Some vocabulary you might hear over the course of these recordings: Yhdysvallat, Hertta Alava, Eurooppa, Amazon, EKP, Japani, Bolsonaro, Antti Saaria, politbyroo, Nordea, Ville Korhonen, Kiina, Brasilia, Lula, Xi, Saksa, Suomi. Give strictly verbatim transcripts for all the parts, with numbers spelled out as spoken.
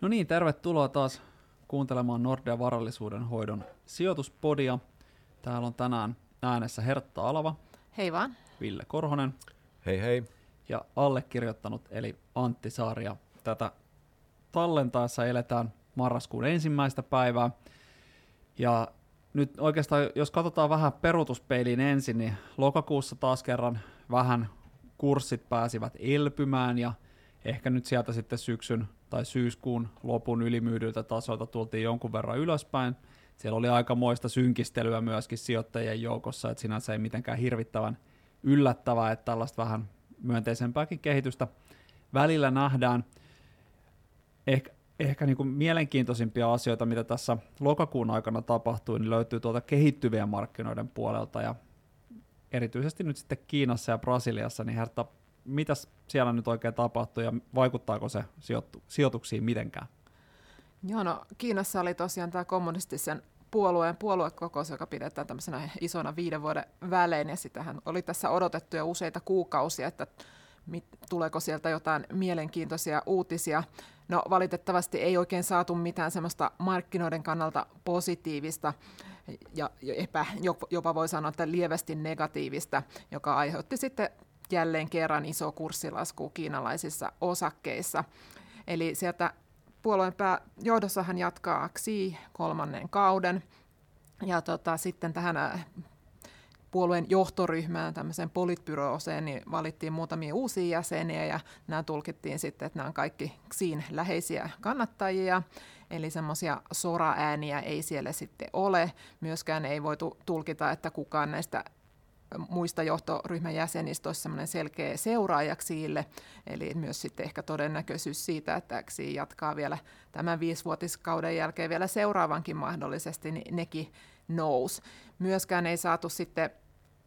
No niin, tervetuloa taas kuuntelemaan Nordea varallisuuden hoidon sijoituspodia. Täällä on tänään äänessä Hertta Alava. Hei vaan. Ville Korhonen. Hei hei. Ja allekirjoittanut eli Antti Saaria. Tätä tallentaessa eletään marraskuun ensimmäistä päivää. Ja nyt oikeastaan, jos katsotaan vähän peruutuspeiliin ensin, niin lokakuussa taas kerran vähän kurssit pääsivät elpymään ja ehkä nyt sieltä sitten syksyn tai syyskuun lopun ylimyydyltä tasoilta tultiin jonkun verran ylöspäin. Siellä oli aikamoista synkistelyä myöskin sijoittajien joukossa, että sinänsä ei mitenkään hirvittävän yllättävää, että tällaista vähän myönteisempääkin kehitystä välillä nähdään. Ehkä, ehkä niin kuin mielenkiintoisimpia asioita, mitä tässä lokakuun aikana tapahtui, niin löytyy tuolta kehittyvien markkinoiden puolelta ja erityisesti nyt sitten Kiinassa ja Brasiliassa, niin Hertta, mitäs siellä nyt oikein tapahtuu ja vaikuttaako se sijoittu, sijoituksiin mitenkään? Joo, no Kiinassa oli tosiaan tämä kommunistisen puolueen puoluekokous, joka pidetään tämmöisenä isona viiden vuoden välein, ja sitähän oli tässä odotettu jo useita kuukausia, että mit, tuleeko sieltä jotain mielenkiintoisia uutisia. No valitettavasti ei oikein saatu mitään semmoista markkinoiden kannalta positiivista, ja epä, jopa voi sanoa, että lievästi negatiivista, joka aiheutti sitten jälleen kerran iso kurssilasku kiinalaisissa osakkeissa. Eli sieltä puolueen pää- johdossa hän jatkaa Xi kolmannen kauden, ja tota, sitten tähän puolueen johtoryhmään, tämmöiseen politbyrooseen, niin valittiin muutamia uusia jäseniä, ja nämä tulkittiin sitten, että nämä on kaikki Xiin läheisiä kannattajia, eli semmoisia soraääniä ei siellä sitten ole. Myöskään ei voitu tulkita, että kukaan näistä muista johtoryhmän jäsenistä olisi sellainen selkeä seuraaja Xiille, eli myös sitten ehkä todennäköisyys siitä, että Xi jatkaa vielä tämän viisivuotiskauden jälkeen vielä seuraavankin mahdollisesti, niin nekin nousi. Myöskään ei saatu sitten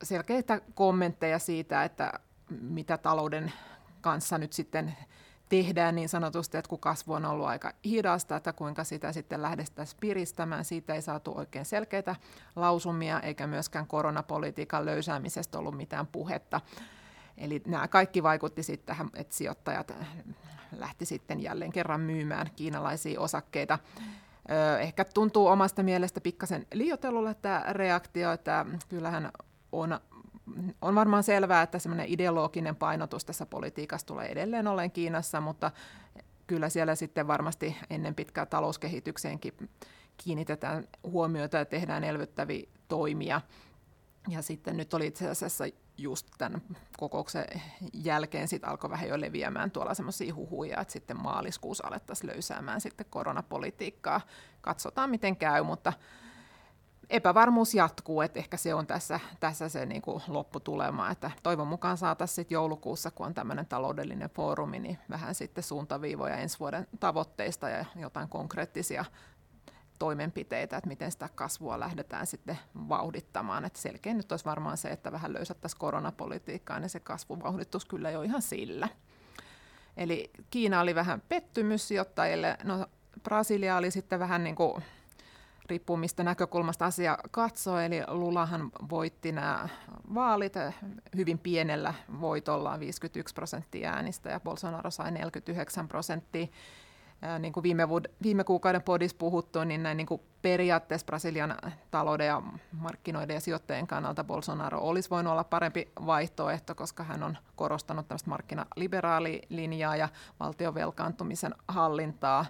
selkeitä kommentteja siitä, että mitä talouden kanssa nyt sitten tehdään niin sanotusti, että kun kasvu on ollut aika hidasta, että kuinka sitä sitten lähdetään piristämään, siitä ei saatu oikein selkeitä lausumia, eikä myöskään koronapolitiikan löysäämisestä ollut mitään puhetta. Eli nämä kaikki vaikutti sitten tähän, että sijoittajat lähti sitten jälleen kerran myymään kiinalaisia osakkeita. Ehkä tuntuu omasta mielestä pikkasen liioitellulle tämä reaktio, että kyllähän on On varmaan selvää, että semmoinen ideologinen painotus tässä politiikassa tulee edelleen olleen Kiinassa, mutta kyllä siellä sitten varmasti ennen pitkää talouskehitykseenkin kiinnitetään huomiota ja tehdään elvyttäviä toimia. Ja sitten nyt oli itse asiassa just tämän kokouksen jälkeen sit alkoi vähän jo leviämään tuolla semmoisia huhuja, että sitten maaliskuussa alettaisiin löysäämään sitten koronapolitiikkaa. Katsotaan miten käy, mutta epävarmuus jatkuu, että ehkä se on tässä, tässä se niin kuin lopputulema, että toivon mukaan saataisiin sitten joulukuussa, kun on tämmöinen taloudellinen foorumi, niin vähän sitten suuntaviivoja ensi vuoden tavoitteista ja jotain konkreettisia toimenpiteitä, että miten sitä kasvua lähdetään sitten vauhdittamaan. Että selkein nyt olisi varmaan se, että vähän löysättäisiin koronapolitiikkaa, niin se kasvuvauhdittus kyllä jo ihan sillä. Eli Kiina oli vähän pettymys sijoittajille, no Brasilia oli sitten vähän niin kuin riippuu mistä näkökulmasta asia katsoo, eli Lulahan voitti nämä vaalit hyvin pienellä voitolla, viisikymmentäyksi prosenttia äänistä, ja Bolsonaro sai neljäkymmentäyhdeksän prosenttia. Niin kuin viime, vuod- viime kuukauden podissa puhuttu, niin, näin, niin kuin periaatteessa Brasilian talouden ja markkinoiden ja sijoittajien kannalta Bolsonaro olisi voinut olla parempi vaihtoehto, koska hän on korostanut tämmöistä markkinaliberaalilinjaa ja valtion velkaantumisen hallintaa.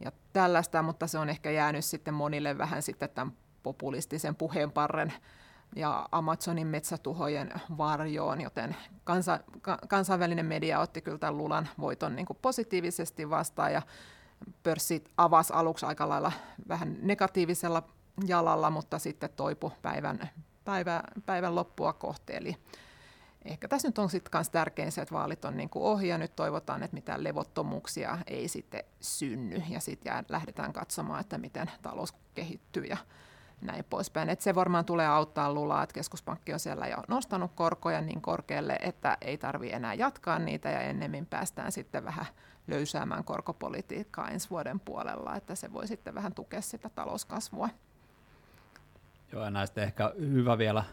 Ja tällaista, mutta se on ehkä jäänyt sitten monille vähän sitten tämän populistisen puheenparren ja Amazonin metsätuhojen varjoon, joten kansa, kansainvälinen media otti kyllä tämän Lulan voiton niin kuin positiivisesti vastaan, ja pörssit avasi aluksi aika lailla vähän negatiivisella jalalla, mutta sitten toipui päivän, päivä, päivän loppua kohti. Eli ehkä tässä nyt on sitten myös tärkein se, että vaalit on niin kuin ohi, ja nyt toivotaan, että mitään levottomuuksia ei sitten synny, ja sitten lähdetään katsomaan, että miten talous kehittyy ja näin poispäin. Et se varmaan tulee auttaa Lulaa, että keskuspankki on siellä jo nostanut korkoja niin korkealle, että ei tarvitse enää jatkaa niitä ja ennemmin päästään sitten vähän löysäämään korkopolitiikkaa ensi vuoden puolella, että se voi sitten vähän tukea sitä talouskasvua. Joo, ja näistä ehkä hyvä vielä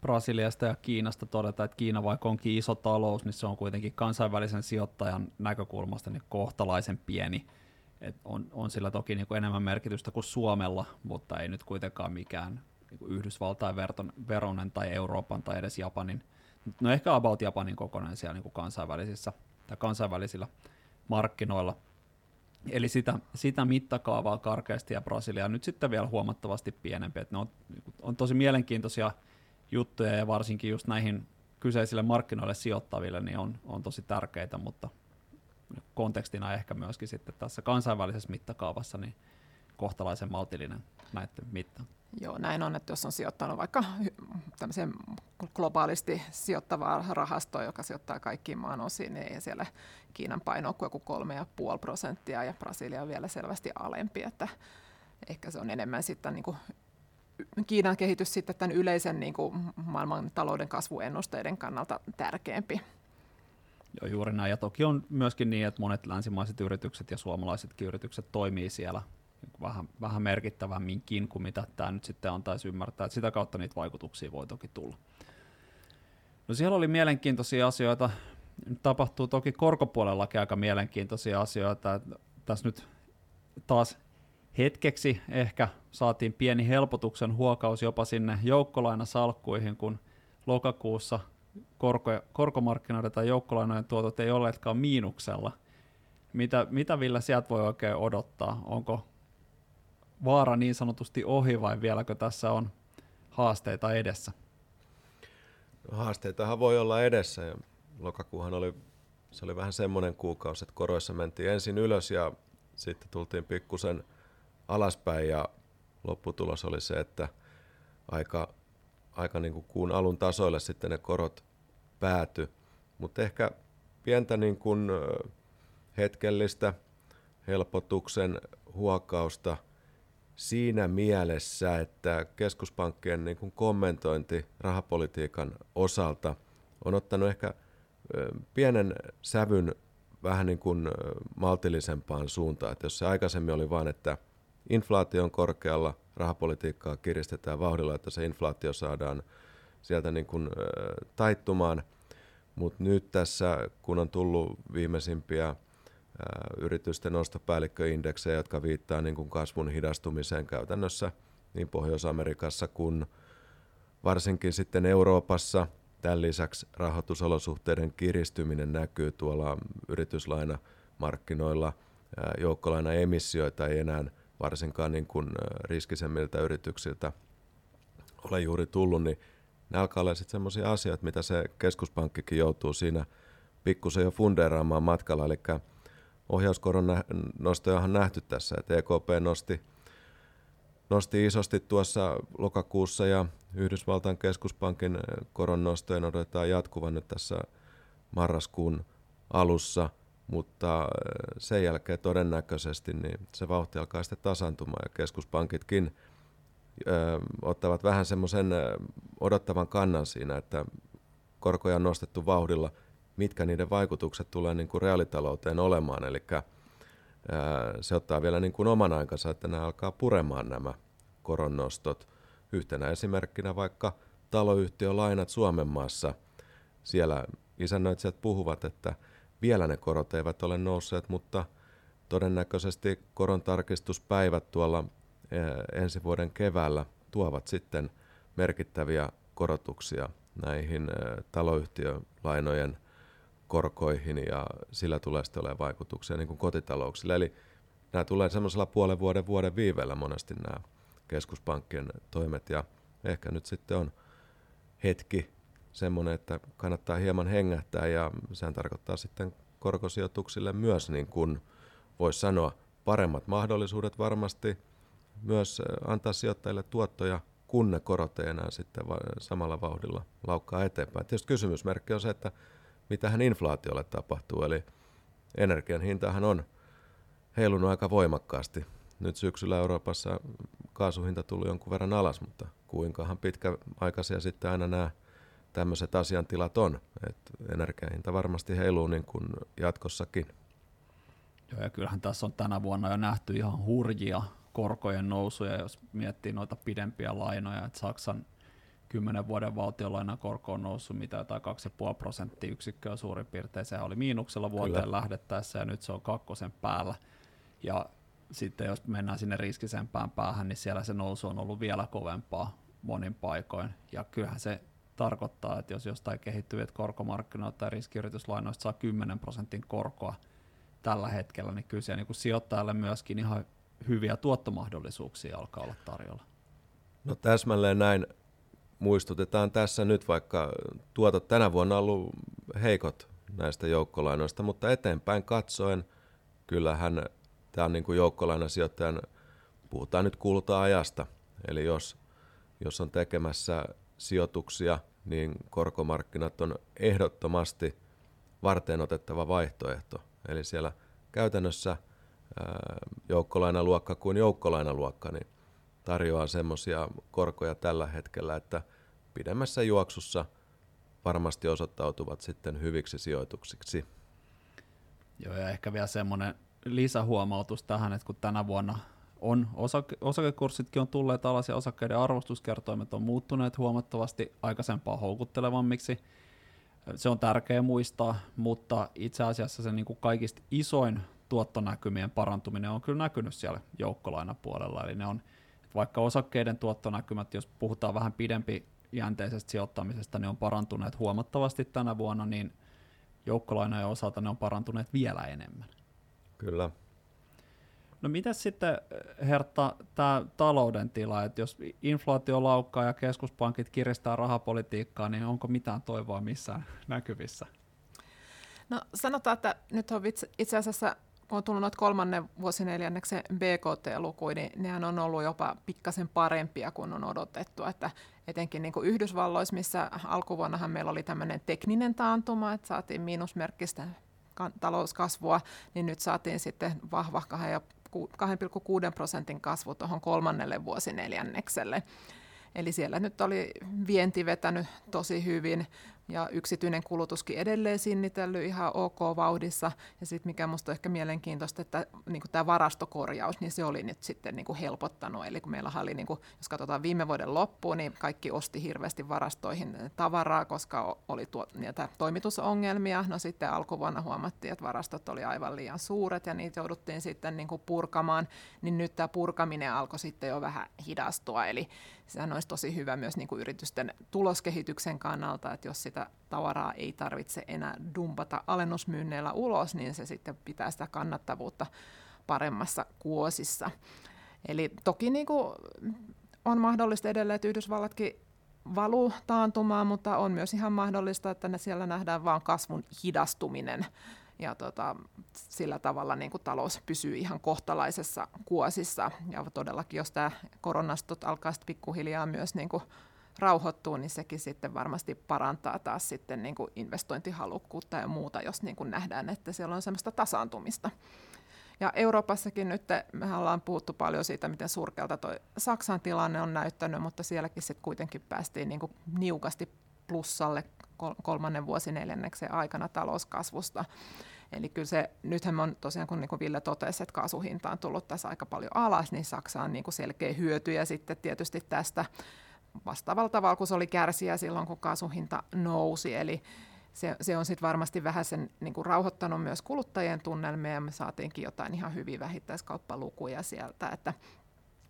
Brasiliasta ja Kiinasta todeta, että Kiina vaikka onkin iso talous, niin se on kuitenkin kansainvälisen sijoittajan näkökulmasta niin kohtalaisen pieni. Et on, on sillä toki niin kuin enemmän merkitystä kuin Suomella, mutta ei nyt kuitenkaan mikään niin kuin Yhdysvaltain verton, veronen tai Euroopan tai edes Japanin, no ehkä about Japanin kokoinen siellä niin kuin kansainvälisissä tai kansainvälisillä markkinoilla. Eli sitä, sitä mittakaavaa karkeasti ja Brasilia nyt sitten vielä huomattavasti pienempi. Et ne on, on tosi mielenkiintoisia juttuja ja varsinkin just näihin kyseisille markkinoille sijoittaville niin on, on tosi tärkeitä, mutta kontekstina ehkä myöskin sitten tässä kansainvälisessä mittakaavassa niin kohtalaisen maltillinen näiden mittaan. Joo, näin on, että jos on sijoittanut vaikka tämmöiseen globaalisti sijoittavaa rahastoa, joka sijoittaa kaikkiin maan osiin, niin ei siellä Kiinan painoa kuin joku kolme ja puoli prosenttia, ja Brasilia on vielä selvästi alempi, että ehkä se on enemmän sitten niin kuin Kiinan kehitys sitten tämän yleisen niin kuin maailman talouden kasvuennusteiden kannalta tärkeämpi. Joo, juuri näin, ja toki on myöskin niin, että monet länsimaiset yritykset ja suomalaisetkin yritykset toimii siellä vähän, vähän merkittävämminkin kuin mitä tämä nyt sitten antaisi ymmärtää, että sitä kautta niitä vaikutuksia voi toki tulla. No siellä oli mielenkiintoisia asioita, nyt tapahtuu toki korkopuolellakin aika mielenkiintoisia asioita, tässä nyt taas hetkeksi ehkä saatiin pieni helpotuksen huokaus jopa sinne joukkolainasalkkuihin, kun lokakuussa korko, korkomarkkinoiden tai joukkolainojen tuotot ei olleetkaan miinuksella. Mitä, mitä Ville sieltä voi oikein odottaa? Onko vaara niin sanotusti ohi vai vieläkö tässä on haasteita edessä? No, haasteitahan voi olla edessä. Ja lokakuuhan oli, se oli vähän semmoinen kuukausi, että koroissa mentiin ensin ylös ja sitten tultiin pikkusen alaspäin ja lopputulos oli se, että aika, aika niin kuin kuun alun tasoille sitten ne korot pääty. Mutta ehkä pientä niin kuin hetkellistä helpotuksen huokausta siinä mielessä, että keskuspankkien niin kuin kommentointi rahapolitiikan osalta on ottanut ehkä pienen sävyn vähän niin kuin maltillisempaan suuntaan. Että jos se aikaisemmin oli vaan, että inflaatio on korkealla, rahapolitiikkaa kiristetään vauhdilla, että se inflaatio saadaan sieltä niin kuin taittumaan, mutta nyt tässä kun on tullut viimeisimpiä yritysten ostopäällikköindeksejä, jotka viittaa niin kuin kasvun hidastumiseen käytännössä niin Pohjois-Amerikassa kuin varsinkin sitten Euroopassa. Tämän lisäksi rahoitusolosuhteiden kiristyminen näkyy tuolla yrityslainamarkkinoilla. Joukkolainaemissioita ei enää varsinkaan niin kuin riskisemmiltä yrityksiltä ole juuri tullut, niin ne alkaa olla sitten semmoisia asioita, mitä se keskuspankkikin joutuu siinä pikkusen jo fundeeraamaan matkalla, eli ohjauskoron nostoja on nähty tässä, että E K P nosti, nosti isosti tuossa lokakuussa ja Yhdysvaltain keskuspankin koron nostojen odotetaan jatkuvan nyt tässä marraskuun alussa, mutta sen jälkeen todennäköisesti niin se vauhti alkaa sitten tasaantumaan ja keskuspankitkin ö, ottavat vähän semmoisen odottavan kannan siinä, että korkoja on nostettu vauhdilla, mitkä niiden vaikutukset tulee niin kuin reaalitalouteen olemaan, eli se ottaa vielä niin kuin oman aikansa, että nämä alkaa puremaan nämä koronnostot. Yhtenä esimerkkinä vaikka taloyhtiölainat Suomen maassa, siellä isännöitsijät puhuvat, että vielä ne korot eivät ole nousseet, mutta todennäköisesti korontarkistuspäivät tuolla ensi vuoden keväällä tuovat sitten merkittäviä korotuksia näihin taloyhtiölainojen korkoihin ja sillä tulee sitten olemaan vaikutuksia niin kuin kotitalouksille. Eli nämä tulee semmoisella puolen vuoden vuoden viiveellä monesti nämä keskuspankkien toimet ja ehkä nyt sitten on hetki semmoinen, että kannattaa hieman hengähtää ja sehän tarkoittaa sitten korkosijoituksille myös niin kuin voisi sanoa paremmat mahdollisuudet varmasti myös antaa sijoittajille tuottoja, kun ne korot ei enää sitten samalla vauhdilla laukkaa eteenpäin. Tietysti kysymysmerkki on se, että mitähän inflaatiolle tapahtuu, eli energian hintahan on heilunut aika voimakkaasti. Nyt syksyllä Euroopassa kahdeksan pilkku viisi kaasuhinta tullut jonkun verran alas, mutta kuinkahan pitkäaikaisia sitten aina nämä tämmöiset asiantilat on. Et energiahinta varmasti heiluu niin kuin jatkossakin. Joo, ja kyllähän tässä on tänä vuonna jo nähty ihan hurjia korkojen nousuja, jos miettii noita pidempiä lainoja, että Saksan kymmenen vuoden valtionlainakorko on noussut mitä jotain kaksi pilkku viisi prosenttiyksikköä suurin piirtein. Sehän oli miinuksella vuoteen Kyllä. lähdettäessä ja nyt se on kakkosen päällä. Ja sitten jos mennään sinne riskisempään päähän, niin siellä se nousu on ollut vielä kovempaa monin paikoin. Ja kyllähän se tarkoittaa, että jos jostain kehittyvät korkomarkkinoita tai riskiyrityslainoista saa kymmenen prosentin korkoa tällä hetkellä, niin kyllä siellä niin kuin sijoittajalle myöskin ihan hyviä tuottomahdollisuuksia alkaa olla tarjolla. No täsmälleen näin. Muistutetaan tässä nyt, vaikka tuotot tänä vuonna on ollut heikot näistä joukkolainoista, mutta eteenpäin katsoen kyllähän tämä on niin kuin joukkolainasijoittajan, puhutaan nyt kulta-ajasta. Eli jos, jos on tekemässä sijoituksia, niin korkomarkkinat on ehdottomasti varteenotettava vaihtoehto. Eli siellä käytännössä joukkolainaluokka kuin joukkolainaluokka niin tarjoaa semmoisia korkoja tällä hetkellä, että pidemmässä juoksussa varmasti osoittautuvat sitten hyviksi sijoituksiksi. Joo, ja ehkä vielä semmoinen lisähuomautus tähän, että kun tänä vuonna on osake- osakekurssitkin on tulleet alas ja osakkeiden arvostuskertoimet on muuttuneet huomattavasti aikaisempaa houkuttelevammiksi, se on tärkeä muistaa, mutta itse asiassa se niin kuin kaikista isoin tuottonäkymien parantuminen on kyllä näkynyt siellä joukkolainapuolella, eli ne on vaikka osakkeiden tuottonäkymät, jos puhutaan vähän pidempijänteisestä sijoittamisesta, ne on parantuneet huomattavasti tänä vuonna, niin joukkolainojen osalta ne on parantuneet vielä enemmän. Kyllä. No mitäs sitten, Hertta, tämä talouden tila, että jos inflaatio laukkaa ja keskuspankit kiristää rahapolitiikkaa, niin onko mitään toivoa missään näkyvissä? No sanotaan, että nyt on itse asiassa... kun on tullut noita kolmannen vuosineljänneksen B K T-lukuja, niin nehän on ollut jopa pikkasen parempia kuin on odotettu. Että etenkin niin kuin Yhdysvalloissa, missä alkuvuonnahan meillä oli tämmöinen tekninen taantuma, että saatiin miinusmerkkistä talouskasvua, niin nyt saatiin sitten vahva kahden pilkku kuuden prosentin kasvu tuohon kolmannelle vuosineljännekselle. Eli siellä nyt oli vienti vetänyt tosi hyvin ja yksityinen kulutuskin edelleen sinnitellyt ihan ok vauhdissa. Ja sitten mikä minusta on ehkä mielenkiintoista, että niin tämä varastokorjaus, niin se oli nyt sitten niin helpottanut. Eli kun meillä oli, niin kuin, jos katsotaan viime vuoden loppuun, niin kaikki osti hirveästi varastoihin tavaraa, koska oli tuo, niitä toimitusongelmia. No sitten alkuvuonna huomattiin, että varastot oli aivan liian suuret ja niitä jouduttiin sitten niin purkamaan. Niin nyt tämä purkaminen alkoi sitten jo vähän hidastua. Eli sehän olisi tosi hyvä myös niin kuin yritysten tuloskehityksen kannalta, että jos sitä tavaraa ei tarvitse enää dumpata alennusmyynneillä ulos, niin se sitten pitää sitä kannattavuutta paremmassa kuosissa. Eli toki niin kuin on mahdollista edelleen, että Yhdysvallatkin valuu taantumaan, mutta on myös ihan mahdollista, että ne siellä nähdään vain kasvun hidastuminen. Ja tota, sillä tavalla niin kuin talous pysyy ihan kohtalaisessa kuosissa. Ja todellakin, jos tämä koronastot alkaa pikkuhiljaa myös niin kuin rauhoittua, niin sekin sitten varmasti parantaa taas sitten niin kuin investointihalukkuutta ja muuta, jos niin kuin nähdään, että siellä on semmoista tasaantumista. Ja Euroopassakin nyt me ollaan puhuttu paljon siitä, miten surkealta tuo Saksan tilanne on näyttänyt, mutta sielläkin sitten kuitenkin päästiin niin kuin niukasti plussalle kolmannen vuosineljänneksen aikana talouskasvusta. Eli kyllä se, nythän on tosiaan, kun niin kuin Ville totesi, että kaasuhinta on tullut tässä aika paljon alas, niin Saksa on niin kuin selkeä hyötyjä sitten tietysti tästä vastaavalla tavalla, kun se oli kärsijä silloin, kun kaasuhinta nousi. Eli se, se on sitten varmasti vähän sen niin kuin rauhoittanut myös kuluttajien tunnelmia, ja me saatiinkin jotain ihan hyviä vähittäiskauppalukuja sieltä. Että,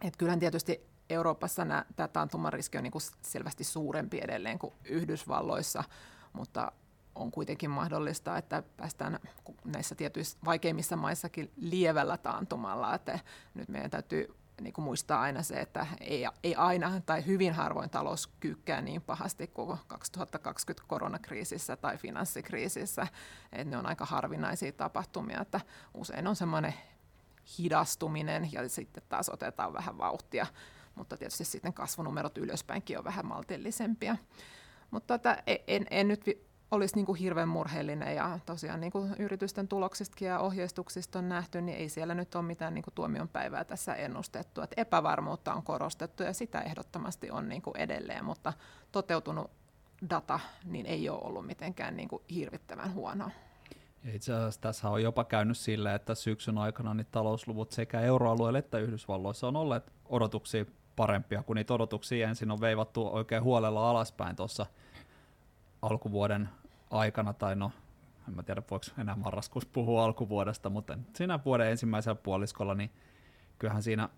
et kyllähän tietysti Euroopassa tämä taantuman riski on niin kuin selvästi suurempi edelleen kuin Yhdysvalloissa, mutta on kuitenkin mahdollista, että päästään näissä tietyissä vaikeimmissa maissakin lievällä taantumalla. Että nyt meidän täytyy niin kuin muistaa aina se, että ei, ei aina tai hyvin harvoin talous kyykkää niin pahasti kuin kaksituhattakaksikymmentä koronakriisissä tai finanssikriisissä. Et ne on aika harvinaisia tapahtumia, että usein on semmoinen hidastuminen ja sitten taas otetaan vähän vauhtia. Mutta tietysti sitten kasvunumerot ylöspäinkin on vähän maltillisempia. Mutta en, en nyt olisi niin kuin hirveän murheellinen, ja tosiaan niin kuin yritysten tuloksistakin ja ohjeistuksista on nähty, niin ei siellä nyt ole mitään niin kuin tuomionpäivää tässä ennustettu. Et epävarmuutta on korostettu ja sitä ehdottomasti on niin kuin edelleen, mutta toteutunut data niin ei ole ollut mitenkään niin kuin hirvittävän huonoa. Itse asiassa tässä on jopa käynyt sillä, että syksyn aikana niin talousluvut sekä euroalueella että Yhdysvalloissa on olleet odotuksia parempia, kun niitä odotuksia ensin on veivattu oikein huolella alaspäin tuossa alkuvuoden aikana, tai no, en mä tiedä voiko enää marraskuussa puhua alkuvuodesta, mutta siinä vuoden ensimmäisellä puoliskolla, niin kyllähän siinä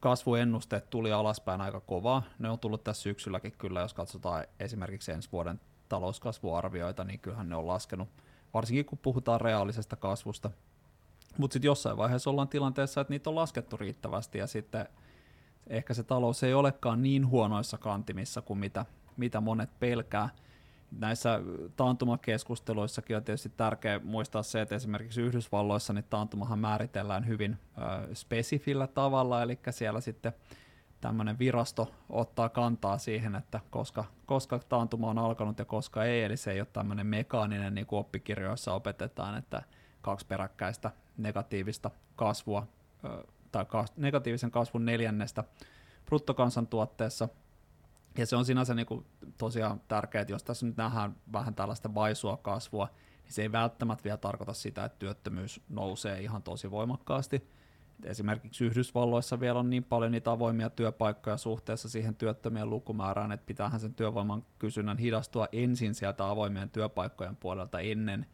kasvuennusteet tuli alaspäin aika kovaa. Ne on tullut tässä syksylläkin kyllä, jos katsotaan esimerkiksi ensi vuoden talouskasvuarvioita, niin kyllähän ne on laskenut, varsinkin kun puhutaan reaalisesta kasvusta. Mutta sitten jossain vaiheessa ollaan tilanteessa, että niitä on laskettu riittävästi, ja sitten ehkä se talous ei olekaan niin huonoissa kantimissa kuin mitä, mitä monet pelkää. Näissä taantumakeskusteluissakin on tietysti tärkeää muistaa se, että esimerkiksi Yhdysvalloissa niin taantumahan määritellään hyvin ö, spesifillä tavalla, eli siellä sitten tämmöinen virasto ottaa kantaa siihen, että koska, koska taantuma on alkanut ja koska ei, eli se ei ole tämmöinen mekaaninen, niin kuin oppikirjoissa opetetaan, että kaksi peräkkäistä negatiivista kasvua ö, tai kas, negatiivisen kasvun neljännestä bruttokansantuotteessa. Ja se on sinänsä niin kuin tosiaan tärkeää, että jos tässä nyt nähdään vähän tällaista vaisua kasvua, niin se ei välttämättä vielä tarkoita sitä, että työttömyys nousee ihan tosi voimakkaasti. Et esimerkiksi Yhdysvalloissa vielä on niin paljon niitä avoimia työpaikkoja suhteessa siihen työttömien lukumäärään, että pitäähän sen työvoiman kysynnän hidastua ensin sieltä avoimien työpaikkojen puolelta ennen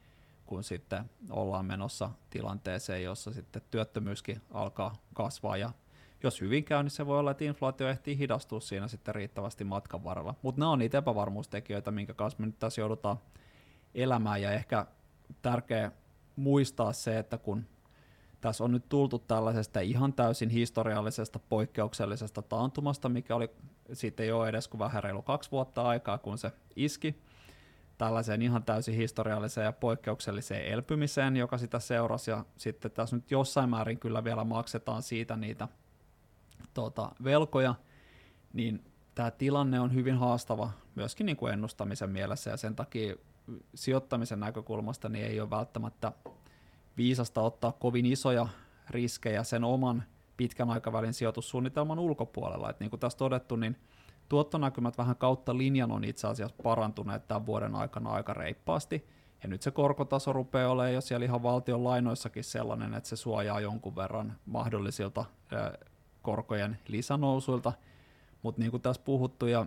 kuin sitten ollaan menossa tilanteeseen, jossa sitten työttömyyskin alkaa kasvaa ja jos hyvin käy, niin se voi olla, että inflaatio ehtii hidastua siinä sitten riittävästi matkan varrella. Mutta nämä on niitä epävarmuustekijöitä, minkä kanssa me nyt tässä joudutaan elämään. Ja ehkä tärkeä muistaa se, että kun tässä on nyt tultu tällaisesta ihan täysin historiallisesta, poikkeuksellisesta taantumasta, mikä oli sitten jo edes kuin vähän reilu kaksi vuotta aikaa, kun se iski, tällaiseen ihan täysin historialliseen ja poikkeukselliseen elpymiseen, joka sitä seurasi. Ja sitten tässä nyt jossain määrin kyllä vielä maksetaan siitä niitä Tuota, velkoja, niin tämä tilanne on hyvin haastava myöskin niin kuin ennustamisen mielessä, ja sen takia sijoittamisen näkökulmasta niin ei ole välttämättä viisasta ottaa kovin isoja riskejä sen oman pitkän aikavälin sijoitussuunnitelman ulkopuolella. Et niin kuin tässä todettu, niin tuottonäkymät vähän kautta linjan on itse asiassa parantuneet tämän vuoden aikana aika reippaasti, ja nyt se korkotaso rupeaa olemaan jo siellä ihan valtion lainoissakin sellainen, että se suojaa jonkun verran mahdollisilta korkojen lisänousuilta, mutta niin kuin tässä puhuttu ja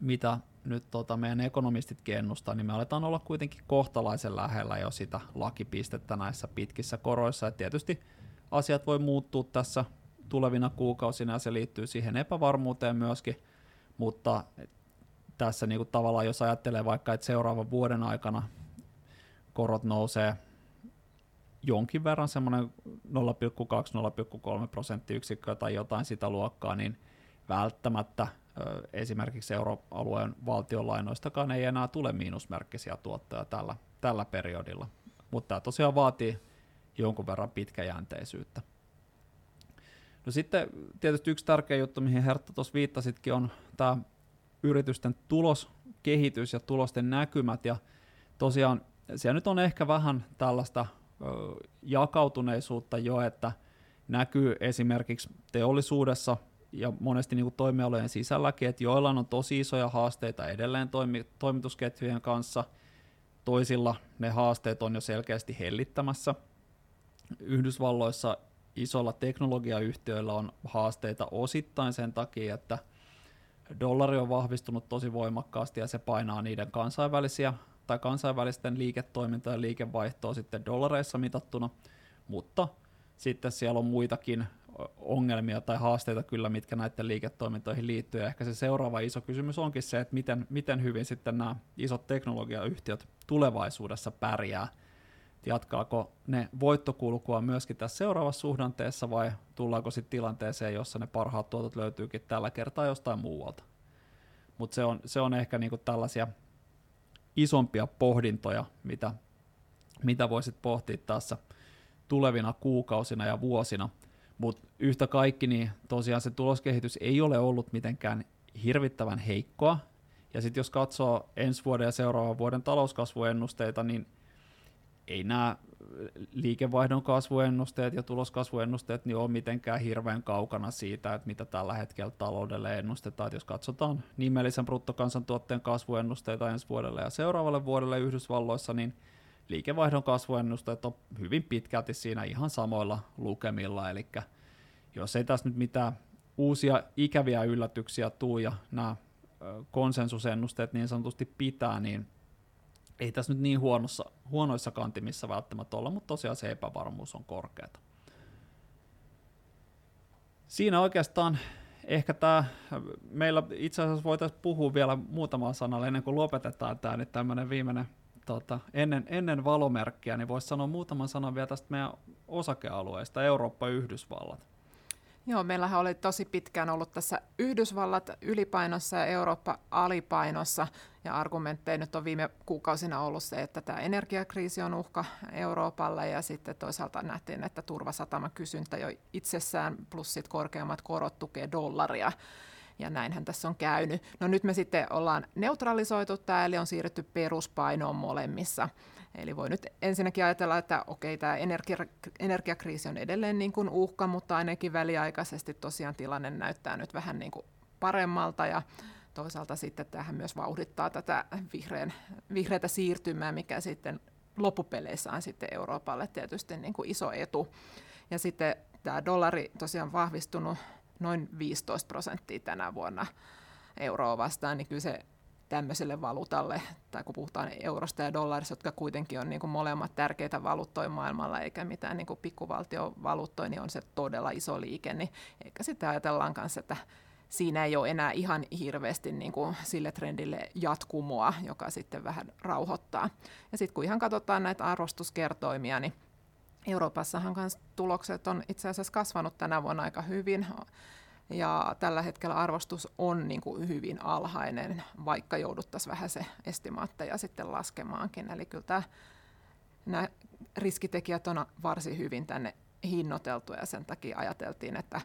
mitä nyt tota meidän ekonomistitkin ennustaa, niin me aletaan olla kuitenkin kohtalaisen lähellä jo sitä lakipistettä näissä pitkissä koroissa, että tietysti asiat voi muuttua tässä tulevina kuukausina ja se liittyy siihen epävarmuuteen myöskin, mutta tässä niin kuin tavallaan jos ajattelee vaikka, että seuraavan vuoden aikana korot nousee jonkin verran semmoinen nolla pilkku kaksi nolla pilkku kolme prosenttiyksikköä tai jotain sitä luokkaa, niin välttämättä esimerkiksi euroalueen valtionlainoistakaan ei enää tule miinusmerkkisiä tuottoja tällä, tällä periodilla, mutta tämä tosiaan vaatii jonkun verran pitkäjänteisyyttä. No sitten tietysti yksi tärkeä juttu, mihin Hertta tuossa viittasitkin, on tämä yritysten tuloskehitys ja tulosten näkymät, ja tosiaan siellä nyt on ehkä vähän tällaista jakautuneisuutta jo, että näkyy esimerkiksi teollisuudessa ja monesti niin kuin toimialojen sisälläkin, että joillain on tosi isoja haasteita edelleen toimi- toimitusketjujen kanssa, toisilla ne haasteet on jo selkeästi hellittämässä. Yhdysvalloissa isolla teknologiayhtiöillä on haasteita osittain sen takia, että dollari on vahvistunut tosi voimakkaasti ja se painaa niiden kansainvälisiä tai kansainvälisten liiketoimintaa ja liikevaihtoa sitten dollareissa mitattuna, mutta sitten siellä on muitakin ongelmia tai haasteita kyllä, mitkä näiden liiketoimintoihin liittyy, ja ehkä se seuraava iso kysymys onkin se, että miten, miten hyvin sitten nämä isot teknologiayhtiöt tulevaisuudessa pärjää, jatkaako ne voittokulkua myöskin tässä seuraavassa suhdanteessa, vai tullaanko sitten tilanteeseen, jossa ne parhaat tuotot löytyykin tällä kertaa jostain muualta, mutta se on, se on ehkä niinku tällaisia isompia pohdintoja, mitä, mitä voisit pohtia tässä tulevina kuukausina ja vuosina, mutta yhtä kaikki niin tosiaan se tuloskehitys ei ole ollut mitenkään hirvittävän heikkoa, Ja sitten jos katsoo ensi vuoden ja seuraavan vuoden talouskasvuennusteita, niin ei nämä liikevaihdon kasvuennusteet ja tuloskasvuennusteet niin ole mitenkään hirveän kaukana siitä, että mitä tällä hetkellä taloudelle ennustetaan. Et jos katsotaan nimellisen bruttokansantuotteen kasvuennusteita ensi vuodelle ja seuraavalle vuodelle Yhdysvalloissa, niin liikevaihdon kasvuennusteet on hyvin pitkälti siinä ihan samoilla lukemilla. Eli jos ei tässä nyt mitään uusia ikäviä yllätyksiä tule ja nämä konsensusennusteet niin sanotusti pitää, niin ei tässä nyt niin huonossa, huonoissa kantimissa välttämättä olla, mutta tosiaan se epävarmuus on korkeata. Siinä oikeastaan ehkä tämä, meillä itse asiassa voitaisiin puhua vielä muutama sanalla ennen kuin lopetetaan tämä nyt tämmöinen viimeinen tota, ennen, ennen valomerkkiä, niin voisi sanoa muutaman sanan vielä tästä meidän osakealueesta, Eurooppa ja Yhdysvallat. Joo, meillähän oli tosi pitkään ollut tässä Yhdysvallat ylipainossa ja Eurooppa alipainossa, ja argumentteja nyt on viime kuukausina ollut se, että tämä energiakriisi on uhka Euroopalle, ja sitten toisaalta nähtiin, että turvasataman kysyntä jo itsessään, plus sitten korkeammat korot tukee dollaria, ja näinhän tässä on käynyt. No nyt me sitten ollaan neutralisoitu tämä, eli on siirrytty peruspainoon molemmissa. Eli voi nyt ensinnäkin ajatella, että okei, tämä energiakriisi on edelleen niin kuin uhka, mutta ainakin väliaikaisesti tosiaan tilanne näyttää nyt vähän niin kuin paremmalta, ja toisaalta sitten tämähän myös vauhdittaa tätä vihreän, vihreätä siirtymää, mikä sitten loppupeleissä on sitten Euroopalle tietysti niin kuin iso etu. Ja sitten tämä dollari tosiaan vahvistunut noin viisitoista prosenttia tänä vuonna euroa vastaan, niin kyllä se tämmöiselle valuutalle, tai kun puhutaan eurosta ja dollarista, jotka kuitenkin on niin kuin molemmat tärkeitä valuuttoja maailmalla, eikä mitään niin kuin pikkuvaltiovaluuttoja, niin on se todella iso liike, niin ehkä sitten ajatellaan kanssa, että siinä ei ole enää ihan hirveästi niin kuin sille trendille jatkumoa, joka sitten vähän rauhoittaa. Ja sitten kun ihan katsotaan näitä arvostuskertoimia, niin Euroopassahan kans tulokset on itse asiassa kasvanut tänä vuonna aika hyvin, ja tällä hetkellä arvostus on niin kuin hyvin alhainen, vaikka jouduttaisiin vähän se estimaatteja sitten laskemaankin. Eli kyllä tämä, nämä riskitekijät on varsin hyvin tänne hinnoiteltu, ja sen takia ajateltiin, että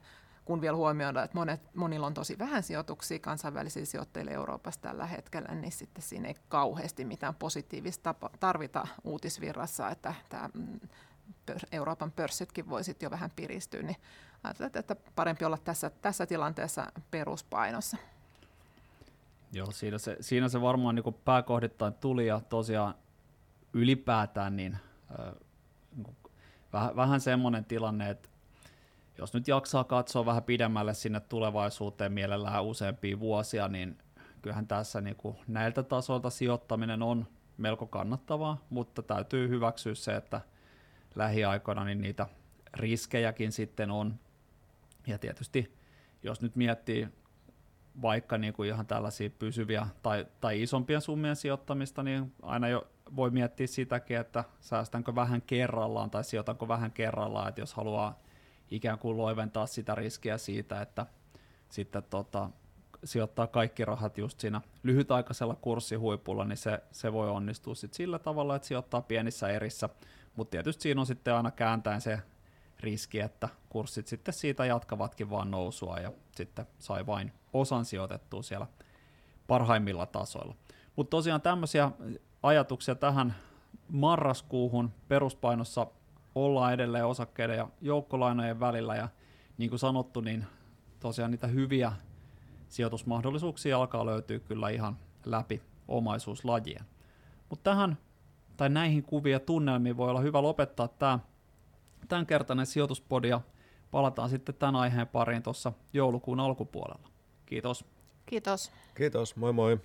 kun vielä huomioidaan, että monet, monilla on tosi vähän sijoituksia kansainvälisiä sijoittajille Euroopassa tällä hetkellä, niin sitten siinä ei kauheasti mitään positiivista tarvita uutisvirrassa, että tämä Euroopan pörssitkin voi sitten jo vähän piristyä, niin ajatellaan, että parempi olla tässä, tässä tilanteessa peruspainossa. Joo, siinä se, siinä se varmaan niin kuin pääkohdittain tuli, ja tosiaan ylipäätään niin, äh, niin vähän, vähän semmoinen tilanne, että jos nyt jaksaa katsoa vähän pidemmälle sinne tulevaisuuteen, mielellään useampia vuosia, niin kyllähän tässä niin kuin näiltä tasoilta sijoittaminen on melko kannattavaa, mutta täytyy hyväksyä se, että lähiaikoina niin niitä riskejäkin sitten on, ja tietysti jos nyt miettii vaikka niin kuin ihan tällaisia pysyviä tai, tai isompien summien sijoittamista, niin aina jo voi miettiä sitäkin, että säästänkö vähän kerrallaan tai sijoitanko vähän kerrallaan, että jos haluaa ikään kuin loiventaa sitä riskiä siitä, että sitten tota, sijoittaa kaikki rahat just siinä lyhytaikaisella kurssihuipulla, niin se, se voi onnistua sit sillä tavalla, että sijoittaa pienissä erissä, mutta tietysti siinä on sitten aina kääntäen se riski, että kurssit sitten siitä jatkavatkin vaan nousua, ja sitten sai vain osan sijoitettua siellä parhaimmilla tasoilla. Mutta tosiaan tämmöisiä ajatuksia tähän marraskuuhun. Peruspainossa ollaan edelleen osakkeiden ja joukkolainojen välillä, ja niin kuin sanottu, niin tosiaan niitä hyviä sijoitusmahdollisuuksia alkaa löytyä kyllä ihan läpi omaisuuslajien. Mutta tähän tai näihin kuvia ja tunnelmiin voi olla hyvä lopettaa tämä tämänkertainen sijoituspodi, ja palataan sitten tämän aiheen pariin tuossa joulukuun alkupuolella. Kiitos. Kiitos. Kiitos, moi moi.